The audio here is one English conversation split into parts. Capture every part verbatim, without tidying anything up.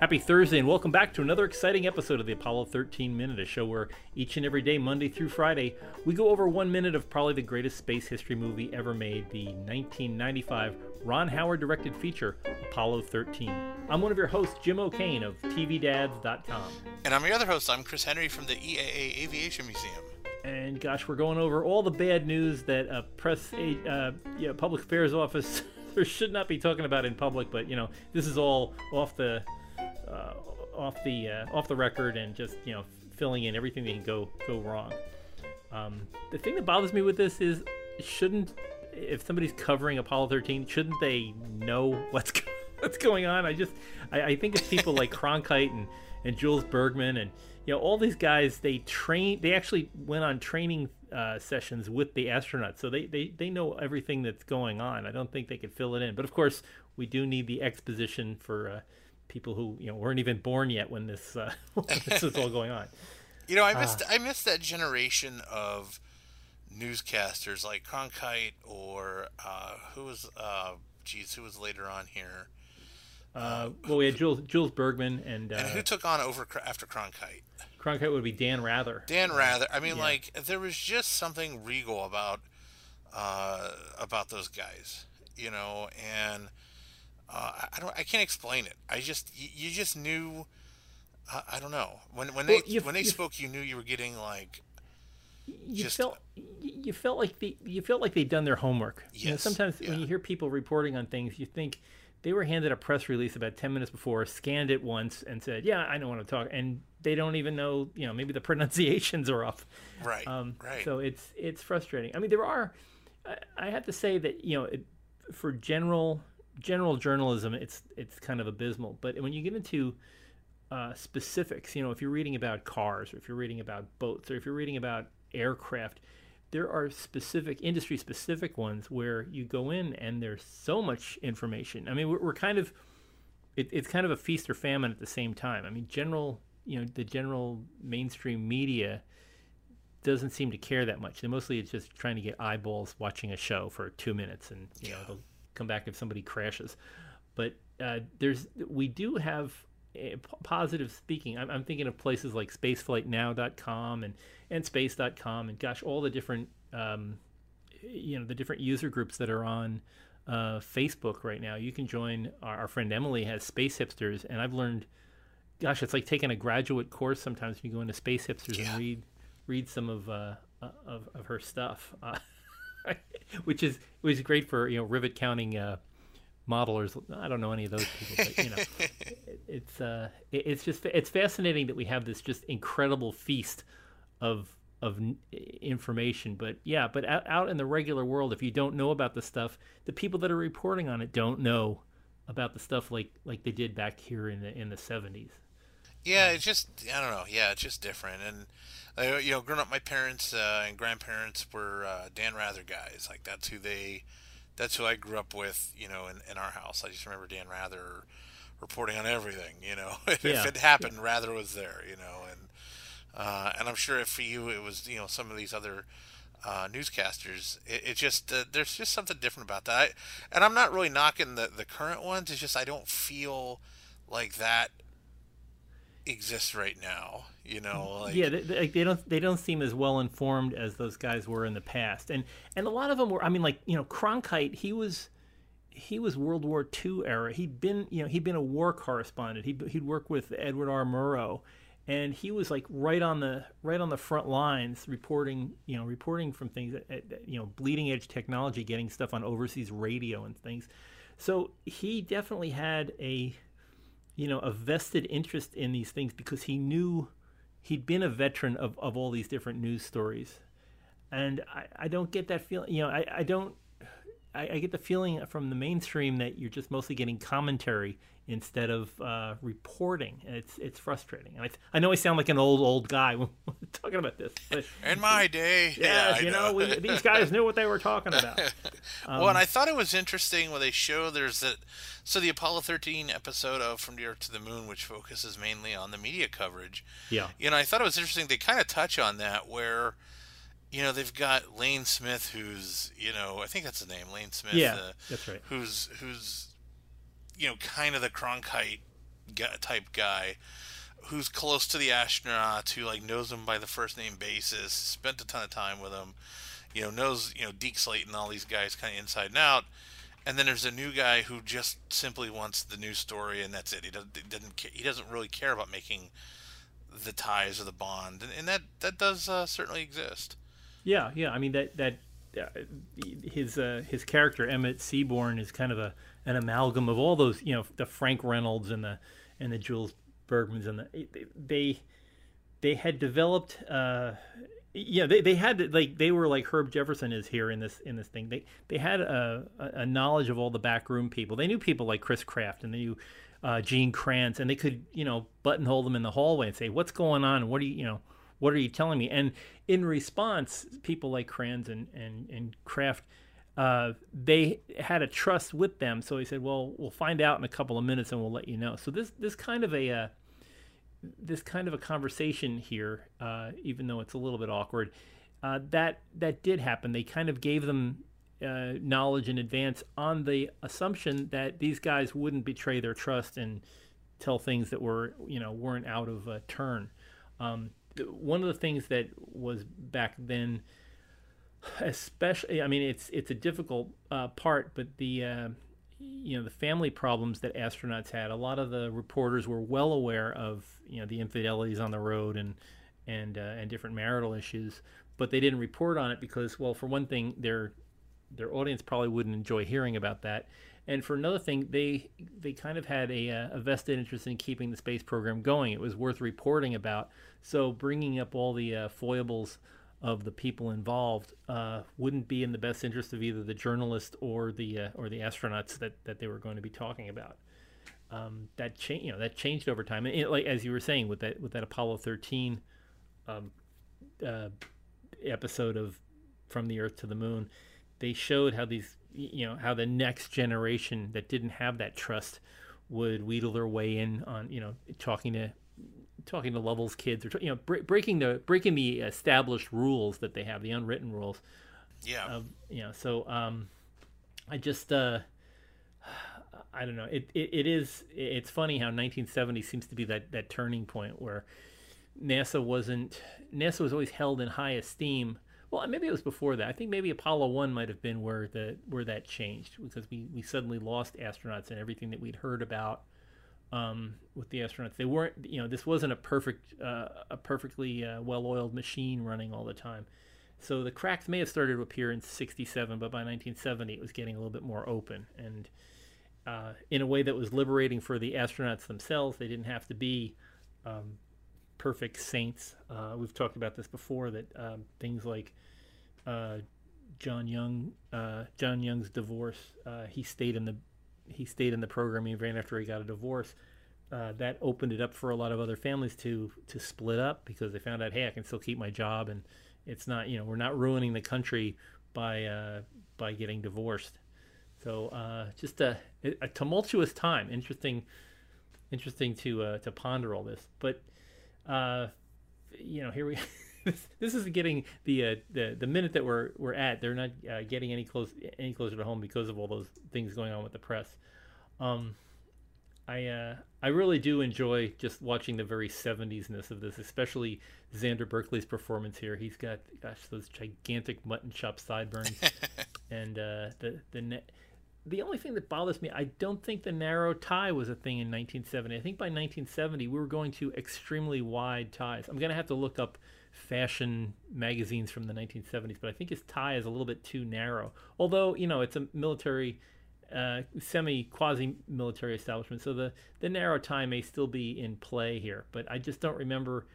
Happy Thursday and welcome back to another exciting episode of the Apollo thirteen Minute, a show where each and every day, Monday through Friday, we go over one minute of probably the greatest space history movie ever made, the nineteen ninety-five Ron Howard-directed feature, Apollo thirteen. I'm one of your hosts, Jim O'Kane of T V dads dot com. And I'm your other host, I'm Chris Henry from the E A A Aviation Museum. And gosh, we're going over all the bad news that uh, press, uh, yeah, Public Affairs Office should not be talking about in public, but, you know, this is all off the... Uh, off the uh, off the record, and just, you know, filling in everything that can go go wrong. Um, the thing that bothers me with this is, shouldn't, if somebody's covering Apollo thirteen, shouldn't they know what's what's going on? I just I, I think it's people like Cronkite and, and Jules Bergman and, you know, all these guys. They train. They actually went on training uh, sessions with the astronauts, so they, they they know everything that's going on. I don't think they could fill it in, but of course we do need the exposition for. Uh, people who, you know, weren't even born yet when this uh, when this was all going on. You know, I missed uh, I missed that generation of newscasters like Cronkite or uh, who was uh geez who was later on here. Uh, uh, well, we had Jules Jules Bergman and, uh, and who took on over after Cronkite. Cronkite would be Dan Rather. Dan Rather. I mean, yeah. Like there was just something regal about uh, about those guys, you know, and. Uh, I don't. I can't explain it. I just you, you just knew. Uh, I don't know when when well, they you, when they you, spoke, you knew you were getting like. You just, felt you felt like the you felt like they'd done their homework. Yes, you know, sometimes yeah. when you hear people reporting on things, you think they were handed a press release about ten minutes before, scanned it once, and said, "Yeah, I know what I'm talking," and they don't even know. You know, maybe the pronunciations are off. Right. Um, right. So it's it's frustrating. I mean, there are. I, I have to say that, you know, it, for general. General journalism, it's it's kind of abysmal. But when you get into uh, specifics, you know, if you're reading about cars, or if you're reading about boats, or if you're reading about aircraft, there are specific industry-specific ones where you go in and there's so much information. I mean, we're, we're kind of it, it's kind of a feast or famine at the same time. I mean, general, you know, the general mainstream media doesn't seem to care that much. They mostly it's just trying to get eyeballs watching a show for two minutes, and you know. They'll, come back if somebody crashes, but uh there's we do have a p- positive speaking. I'm, I'm thinking of places like space flight now dot com and and space dot com and gosh, all the different um you know the different user groups that are on uh Facebook right now. You can join our, our friend Emily has Space Hipsters, and I've learned, gosh, it's like taking a graduate course sometimes when you go into Space Hipsters yeah. and read read some of uh of, of her stuff uh, which is was great for, you know, rivet counting uh, modelers. I don't know any of those people, but you know, it, it's uh, it, it's just it's fascinating that we have this just incredible feast of of information. But yeah, but out, out in the regular world, if you don't know about the stuff, the people that are reporting on it don't know about the stuff like, like they did back here in the in the seventies. Yeah, it's just I don't know. Yeah, it's just different. And uh, you know, growing up, my parents uh, and grandparents were uh, Dan Rather guys. Like that's who they, that's who I grew up with. You know, in, in our house, I just remember Dan Rather reporting on everything. You know, if, yeah. if it happened, yeah. Rather was there. You know, and uh, and I'm sure if for you it was, you know, some of these other uh, newscasters. It, it just uh, there's just something different about that. I, and I'm not really knocking the the current ones. It's just I don't feel like that. Exists right now, you know, like yeah they, they don't they don't seem as well informed as those guys were in the past, and and a lot of them were I mean, like, you know, Cronkite, he was he was World War Two era. He'd been, you know, he'd been a war correspondent. He'd, he'd worked with Edward R. Murrow, and he was like right on the right on the front lines reporting, you know, reporting from things at, at, you know, bleeding edge technology, getting stuff on overseas radio and things. So he definitely had a you know, a vested interest in these things because he knew he'd been a veteran of, of all these different news stories. And I, I don't get that feeling, you know, I, I don't, I, I get the feeling from the mainstream that you're just mostly getting commentary instead of uh, reporting. It's it's frustrating. And I, I know I sound like an old, old guy when we're talking about this. But in my day. Yeah, yeah you know, know we, these guys knew what they were talking about. Um, well, and I thought it was interesting when they show there's that. So the Apollo thirteen episode of From New York to the Moon, which focuses mainly on the media coverage. Yeah. You know, I thought it was interesting. They kind of touch on that where, you know, they've got Lane Smith, who's, you know, I think that's the name, Lane Smith. Yeah, uh, that's right. Who's, who's, you know, kind of the Cronkite type guy, who's close to the astronauts, who, like, knows them by the first name basis, spent a ton of time with them, you know, knows, you know, Deke Slayton, all these guys kind of inside and out. And then there's a new guy who just simply wants the news story, and that's it. He doesn't, he doesn't, he doesn't really care about making the ties or the bond. And, and that, that does uh, certainly exist. Yeah, yeah. I mean that that uh, his uh, his character Emmett Seaborn is kind of a an amalgam of all those, you know, the Frank Reynolds and the and the Jules Bergmans and the they they had developed uh, yeah they, they had like they were like Herb Jefferson is here in this in this thing they they had a, a knowledge of all the backroom people. They knew people like Chris Kraft and they knew uh, Gene Kranz, and they could, you know, buttonhole them in the hallway and say, what's going on, what do you you know. What are you telling me? And in response, people like Kranz and, and, and Kraft, uh, they had a trust with them. So he said, well, we'll find out in a couple of minutes and we'll let you know. So this this kind of a uh, this kind of a conversation here, uh, even though it's a little bit awkward, uh, that that did happen. They kind of gave them uh, knowledge in advance on the assumption that these guys wouldn't betray their trust and tell things that were, you know, weren't out of uh, turn. Um, One of the things that was back then, especially, I mean, it's it's a difficult uh, part, but the uh, you know the family problems that astronauts had. A lot of the reporters were well aware of, you know, the infidelities on the road and and uh, and different marital issues, but they didn't report on it because, well, for one thing, their their audience probably wouldn't enjoy hearing about that, and for another thing, they they kind of had a, a vested interest in keeping the space program going. It was worth reporting about. So bringing up all the uh, foibles of the people involved uh, wouldn't be in the best interest of either the journalist or the uh, or the astronauts that, that they were going to be talking about. Um, that cha- you know, that changed over time. And it, like as you were saying with that with that Apollo thirteen um, uh, episode of From the Earth to the Moon, they showed how these you know how the next generation that didn't have that trust would wheedle their way in on you know talking to. Talking to Lovell's kids, or you know, bre- breaking the breaking the established rules that they have, the unwritten rules. Yeah. Uh, you know, so um, I just uh, I don't know. It, it it is. It's funny how nineteen seventy seems to be that, that turning point where NASA wasn't. NASA was always held in high esteem. Well, maybe it was before that. I think maybe Apollo one might have been where the where that changed, because we, we suddenly lost astronauts and everything that we'd heard about. Um, with the astronauts, they weren't. You know, this wasn't a perfect, uh, a perfectly uh, well-oiled machine running all the time. So the cracks may have started to appear in sixty-seven, but by nineteen seventy, it was getting a little bit more open, and uh, in a way that was liberating for the astronauts themselves. They didn't have to be um, perfect saints. Uh, we've talked about this before. That um, things like uh, John Young, uh, John Young's divorce. Uh, he stayed in the. He stayed in the program even after he got a divorce. Uh, that opened it up for a lot of other families to to split up, because they found out, hey, I can still keep my job, and it's not, you know, we're not ruining the country by uh, by getting divorced. So uh, just a, a tumultuous time. Interesting, interesting to uh, to ponder all this. But uh, you know, here we this, this is getting the uh, the the minute that we're we're at. They're not uh, getting any close any closer to home because of all those things going on with the press. Um, I uh, I really do enjoy just watching the very seventies-ness of this, especially Xander Berkeley's performance here. He's got, gosh, those gigantic mutton chop sideburns, and uh, the the ne- the only thing that bothers me, I don't think the narrow tie was a thing in nineteen seventy. I think by nineteen seventy we were going to extremely wide ties. I'm gonna have to look up fashion magazines from the nineteen seventies, but I think his tie is a little bit too narrow. Although, you know, it's a military, uh, semi quasi military establishment, so the the narrow tie may still be in play here. But I just don't remember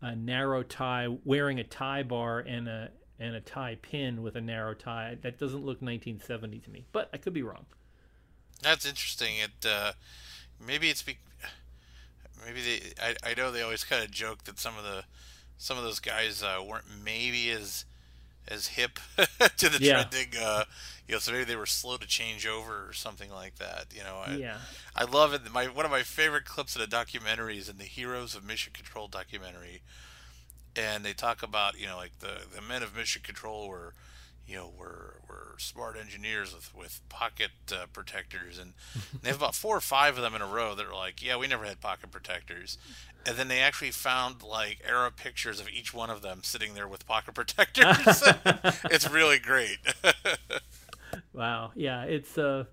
a narrow tie, wearing a tie bar and a and a tie pin with a narrow tie. That doesn't look nineteen seventy to me, but I could be wrong. That's interesting. It uh, maybe it's be- maybe they. I, I know they always kind of joke that some of the some of those guys uh, weren't maybe as as hip to the yeah. trending. Uh, you know, so maybe they were slow to change over or something like that. You know, I, yeah. I love it. My one of my favorite clips in a documentary is in the Heroes of Mission Control documentary. And they talk about, you know, like the, the men of Mission Control were, you know, were were smart engineers with, with pocket uh, protectors. And they have about four or five of them in a row that are like, yeah, we never had pocket protectors. And then they actually found, like, era pictures of each one of them sitting there with pocket protectors. It's really great. Wow. Yeah, it's, uh,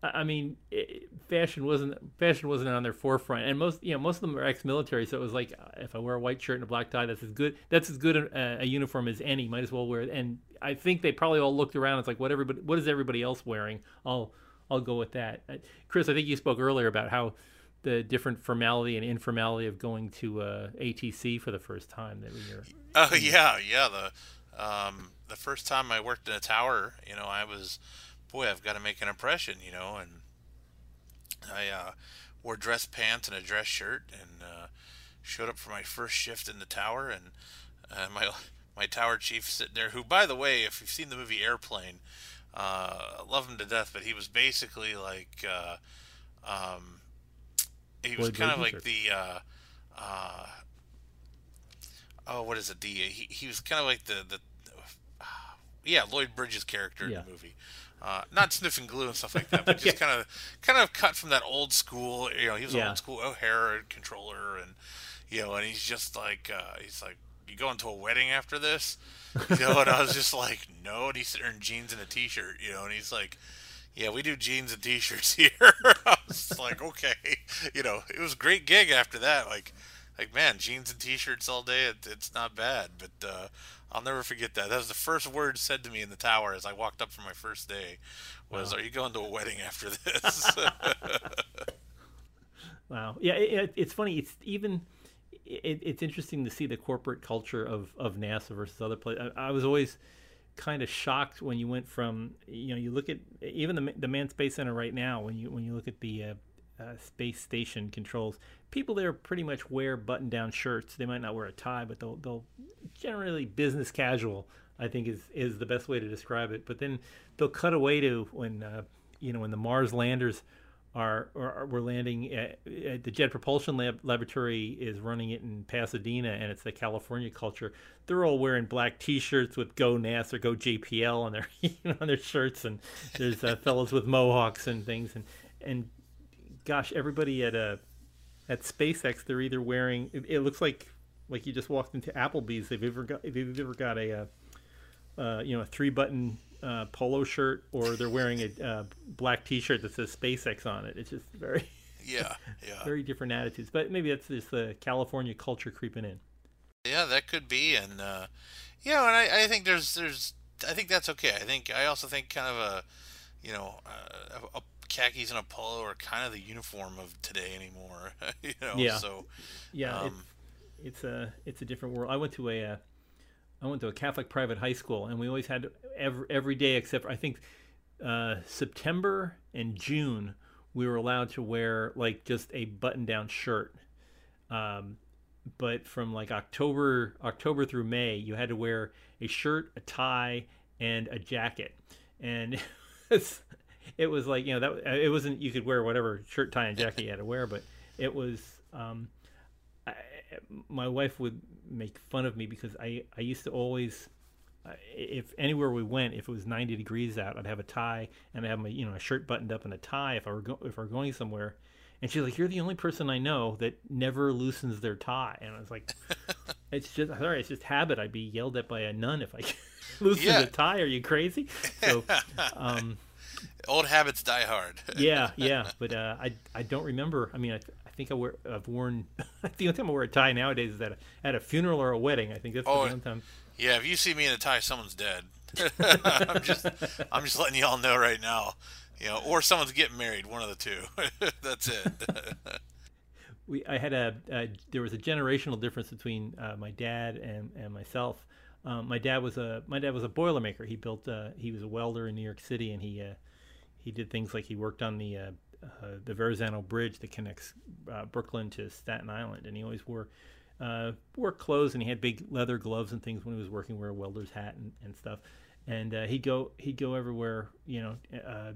I mean, it, fashion wasn't fashion wasn't on their forefront, and most you know most of them are ex-military, so it was like, if I wear a white shirt and a black tie, that's as good that's as good a, a uniform as any. Might as well wear it. And I think they probably all looked around. It's like, what everybody, what is everybody else wearing? I'll I'll go with that. Chris, I think you spoke earlier about how the different formality and informality of going to uh, A T C for the first time that we were. Oh yeah, yeah. The um, the first time I worked in a tower, you know, I was. Boy, I've got to make an impression, you know, and I uh, wore dress pants and a dress shirt and uh, showed up for my first shift in the tower, and uh, my my tower chief sitting there, who, by the way, if you've seen the movie Airplane, uh, I love him to death, but he was basically like, uh, um, he was Lloyd kind Bridges of like or... the, uh, uh, oh, what is it, the, he, he was kind of like the, the uh, yeah, Lloyd Bridges' character yeah. in the movie. Uh, not sniffing glue and stuff like that, but just yeah. kind of, kind of cut from that old school. You know, he was yeah. an old school O'Hara controller, and you know, and he's just like, uh, he's like, you going to a wedding after this? You know, and I was just like, no. And he's sitting there in jeans and a t-shirt, you know, and he's like, yeah, we do jeans and t-shirts here. I was like, okay, you know, it was a great gig after that. Like, like man, jeans and t-shirts all day. It, it's not bad, but. Uh, I'll never forget that. That was the first word said to me in the tower as I walked up for my first day was, wow. Are you going to a wedding after this? Wow. Yeah, it, it's funny. It's even it, it's interesting to see the corporate culture of, of NASA versus other places. I, I was always kind of shocked when you went from, you know, you look at even the, the Man Space Center right now, when you when you look at the uh, uh, space station controls, people there pretty much wear button-down shirts. They might not wear a tie, but they'll they'll generally business casual, I think, is is the best way to describe it. But then they'll cut away to when uh, you know when the Mars landers are or were landing at, at the Jet Propulsion Lab laboratory is running it in Pasadena, and it's the California culture. They're all wearing black T-shirts with "Go NASA," "Go J P L" on their you know, on their shirts, and there's uh, fellows with mohawks and things, and and gosh, everybody at a At SpaceX, they're either wearing. It, it looks like, like you just walked into Applebee's. They've ever got, if you've ever got a, uh, uh, you know, a three-button uh, polo shirt, or they're wearing a uh, black T-shirt that says SpaceX on it. It's just very, yeah, yeah, very different attitudes. But maybe that's just the California culture creeping in. Yeah, that could be, and uh, you know, and I, I think there's, there's, I think that's okay. I think I also think kind of a, you know, a. a khakis and a polo are kind of the uniform of today anymore. you know yeah. so yeah um, it's, it's a it's a different world. I went to a uh, I went to a Catholic private high school, and we always had every, every day except I think uh, September and June we were allowed to wear like just a button-down shirt, um, but from like October October through May you had to wear a shirt, a tie, and a jacket, and it's It was like, you know, that it wasn't, you could wear whatever shirt, tie, and jacket you had to wear, but it was, um, I, my wife would make fun of me because I, I used to always, if anywhere we went, if it was ninety degrees out, I'd have a tie and I'd have my, you know, a shirt buttoned up and a tie if I were go, if I were going somewhere. And she's like, you're the only person I know that never loosens their tie. And I was like, it's just, sorry, it's just habit. I'd be yelled at by a nun if I loosened yeah. the tie. Are you crazy? So, um, old habits die hard. yeah, yeah, but uh, I I don't remember. I mean, I, th- I think I wear I've worn the only time I wear a tie nowadays is at a, at a funeral or a wedding. I think that's oh, the only time. Yeah, if you see me in a tie, someone's dead. I'm just I'm just letting you all know right now, you know, or someone's getting married. One of the two. That's it. we I had a uh, there was a generational difference between uh, my dad and and myself. Um, my dad was a my dad was a boilermaker. He built uh, he was a welder in New York City, and he uh, he did things like he worked on the uh, uh, the Verrazano Bridge that connects uh, Brooklyn to Staten Island, and he always wore uh, wore clothes, and he had big leather gloves and things when he was working. Wear a welder's hat and, and stuff, and uh, he'd go he'd go everywhere, you know, uh,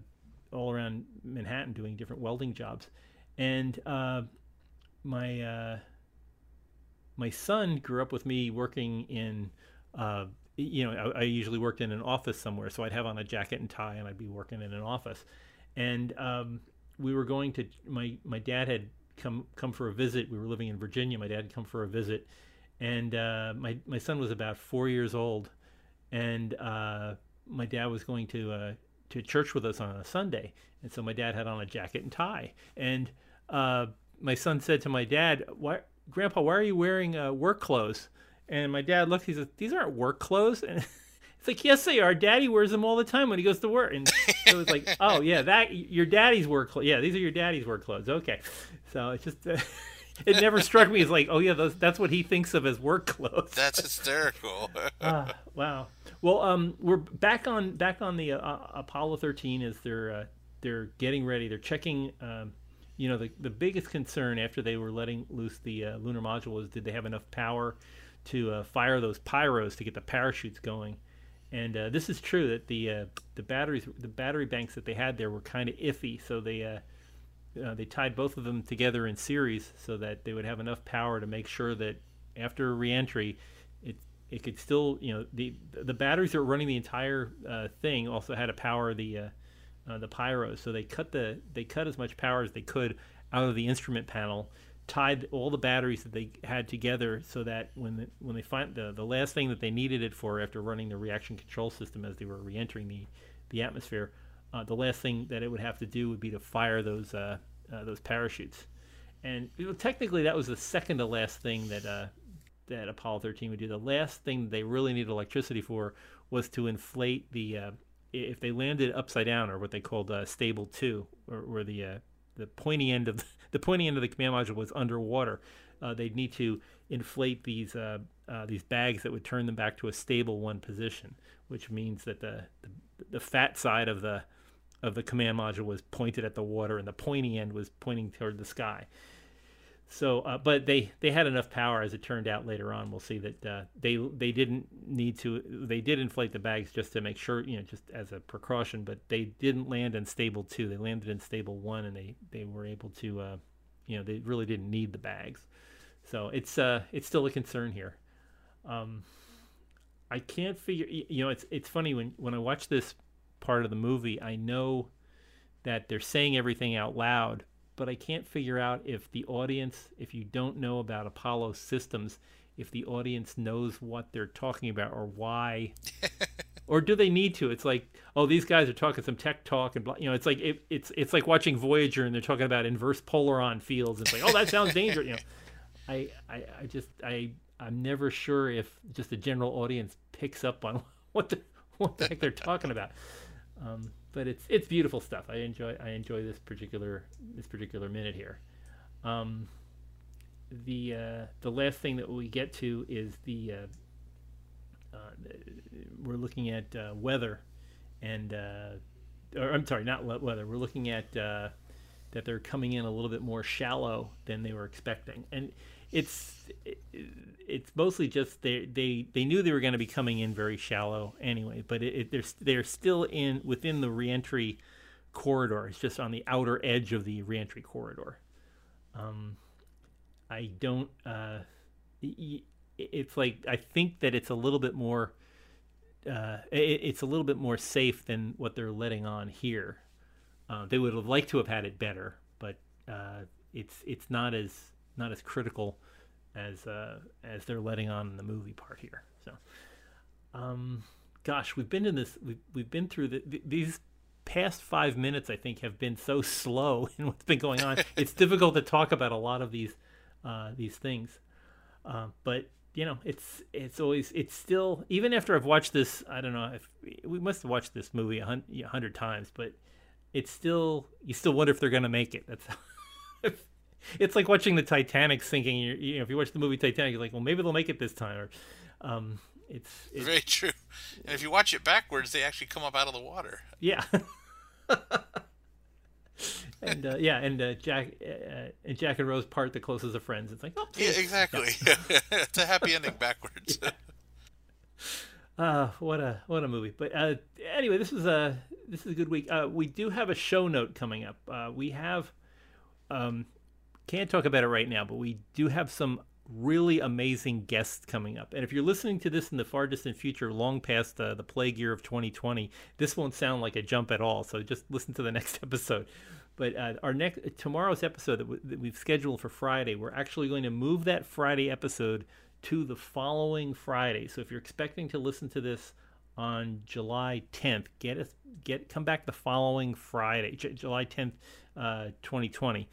all around Manhattan doing different welding jobs, and uh, my uh, my son grew up with me working in. Uh, you know, I, I usually worked in an office somewhere, so I'd have on a jacket and tie, and I'd be working in an office. And um, we were going to my my dad had come come for a visit. We were living in Virginia. My dad had come for a visit, and uh, my my son was about four years old, and uh, my dad was going to uh, to church with us on a Sunday, and so my dad had on a jacket and tie. And uh, my son said to my dad, "Why, Grandpa? Why are you wearing uh, work clothes?" And my dad looked, he said, "These aren't work clothes." And it's like, "Yes, they are. Daddy wears them all the time when he goes to work." And it was like, "Oh, yeah, that your daddy's work clothes. Yeah, these are your daddy's work clothes." Okay. So it just, uh, it never struck me as like, oh, yeah, those, that's what he thinks of as work clothes. That's hysterical. uh, wow. Well, um, we're back on back on the uh, Apollo thirteen as they're, uh, they're getting ready. They're checking, um, you know, the, the biggest concern after they were letting loose the uh, lunar module was, did they have enough power to uh, fire those pyros to get the parachutes going? And uh, this is true that the uh, the batteries, the battery banks that they had there were kind of iffy, so they uh, uh, they tied both of them together in series so that they would have enough power to make sure that after reentry, it it could still, you know, the the batteries that were running the entire uh, thing also had to power the uh, uh, the pyros, so they cut the they cut as much power as they could out of the instrument panel, tied all the batteries that they had together so that when the, when they find the the last thing that they needed it for after running the reaction control system as they were reentering the the atmosphere, uh, the last thing that it would have to do would be to fire those uh, uh, those parachutes. And you know, technically that was the second to last thing that uh, that Apollo thirteen would do. The last thing they really needed electricity for was to inflate the uh, if they landed upside down, or what they called uh, stable two, or, or the uh, the pointy end of the, the pointy end of the command module was underwater. Uh, they'd need to inflate these uh, uh, these bags that would turn them back to a stable one position, which means that the, the the fat side of the of the command module was pointed at the water, and the pointy end was pointing toward the sky. So, uh, but they, they had enough power, as it turned out later on. We'll see that uh, they they didn't need to. They did inflate the bags just to make sure, you know, just as a precaution. But they didn't land in stable two. They landed in stable one, and they, they were able to, uh, you know, they really didn't need the bags. So it's uh it's still a concern here. Um, I can't figure. You know, it's it's funny when when I watch this part of the movie, I know that they're saying everything out loud, but I can't figure out if the audience, if you don't know about Apollo systems, if the audience knows what they're talking about or why, or do they need to? It's like, oh, these guys are talking some tech talk and blah, you know, it's like, it, it's, it's like watching Voyager and they're talking about inverse polaron fields. It's like, oh, that sounds dangerous. You know, I, I, I just, I, I'm never sure if just the general audience picks up on what the, what the heck they're talking about. Um, But it's it's beautiful stuff. I enjoy I enjoy this particular this particular minute here. Um, the uh, the last thing that we get to is the uh, uh, we're looking at uh, weather, and uh, or I'm sorry, not weather. We're looking at uh, that they're coming in a little bit more shallow than they were expecting, and it's it's mostly just they they, they knew they were going to be coming in very shallow anyway, but it, it, they're they're still in within the reentry corridor. It's just on the outer edge of the reentry corridor. Um, I don't. Uh, it's like I think that it's a little bit more. Uh, it, it's a little bit more safe than what they're letting on here. Uh, they would have liked to have had it better, but uh, it's it's not as not as critical as uh, as they're letting on in the movie part here. So, um, gosh, we've been in this. We've we've been through the, th- these past five minutes. I think have been so slow in what's been going on. It's difficult to talk about a lot of these uh, these things. Uh, but you know, it's it's always it's still even after I've watched this. I don't know. If, we must have watched this movie a hundred, a hundred times, but it's still you still wonder if they're gonna make it. That's how it's like watching the Titanic sinking. You know, if you watch the movie Titanic, you're like, well, maybe they'll make it this time. Or, um, It's, it's very true. And if you watch it backwards, they actually come up out of the water. Yeah. and uh, yeah, and uh, Jack uh, and Jack and Rose part the closest of friends. It's like, oh, yeah, exactly. Yeah. It's a happy ending backwards. Yeah. Uh, what a what a movie. But uh, anyway, this is a this is a good week. Uh, we do have a show note coming up. Uh, we have um, can't talk about it right now, but we do have some really amazing guests coming up. And if you're listening to this in the far distant future, long past uh, the plague year of twenty twenty, this won't sound like a jump at all. So just listen to the next episode. But uh, our next tomorrow's episode that, w- that we've scheduled for Friday, we're actually going to move that Friday episode to the following Friday. So if you're expecting to listen to this on July tenth, get us get come back the following Friday, J- July tenth, uh, twenty twenty.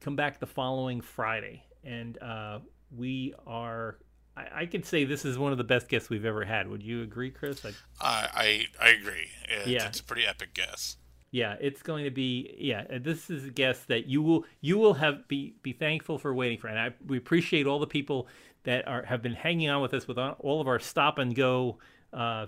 Come back the following Friday, and uh, we are. I, I can say this is one of the best guests we've ever had. Would you agree, Chris? I I, I agree. It's, yeah, it's a pretty epic guest. Yeah, it's going to be. Yeah, this is a guest that you will you will have be be thankful for waiting for, and I we appreciate all the people that are have been hanging on with us with all of our stop and go uh,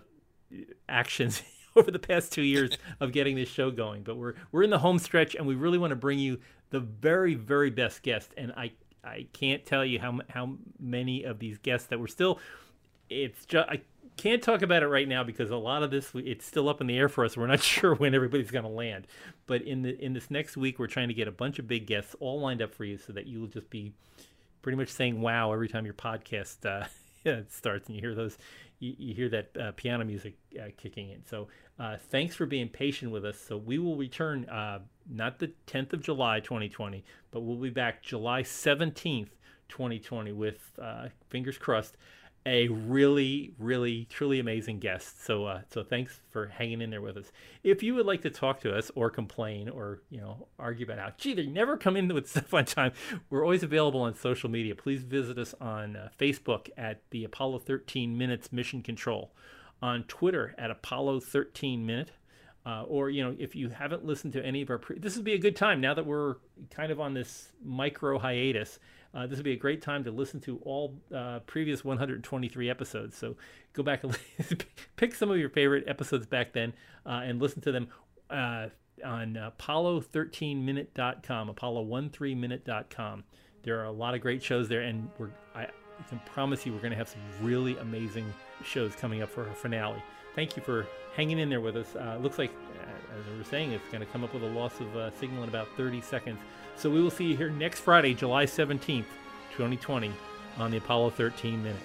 actions over the past two years of getting this show going. But we're we're in the home stretch, and we really want to bring you the very, very best guest. And I I can't tell you how how many of these guests that we're still. It's just I can't talk about it right now because a lot of this it's still up in the air for us. We're not sure when everybody's going to land. But in the in this next week, we're trying to get a bunch of big guests all lined up for you so that you'll just be pretty much saying "wow" every time your podcast uh, starts, and you hear those, you, you hear that uh, piano music uh, kicking in. So, uh, thanks for being patient with us. So we will return uh, not the tenth of July, twenty twenty, but we'll be back July seventeenth, twenty twenty, with uh, fingers crossed, a really, really, truly amazing guest. So, uh, so thanks for hanging in there with us. If you would like to talk to us or complain or, you know, argue about how, gee, they never come in with stuff on time, we're always available on social media. Please visit us on uh, Facebook at the Apollo thirteen Minutes Mission Control, on Twitter at Apollo thirteen Minute, uh, or, you know, if you haven't listened to any of our, pre- this would be a good time now that we're kind of on this micro hiatus. Uh, this would be a great time to listen to all uh, previous one hundred twenty-three episodes. So go back and pick some of your favorite episodes back then uh, and listen to them uh, on apollo thirteen minute dot com, apollo thirteen minute dot com. There are a lot of great shows there, and we're, I, I can promise you we're going to have some really amazing shows coming up for our finale. Thank you for hanging in there with us. Uh, looks like, as we were saying, it's going to come up with a loss of uh, signal in about thirty seconds. So we will see you here next Friday, July seventeenth, twenty twenty, on the Apollo thirteen Minute.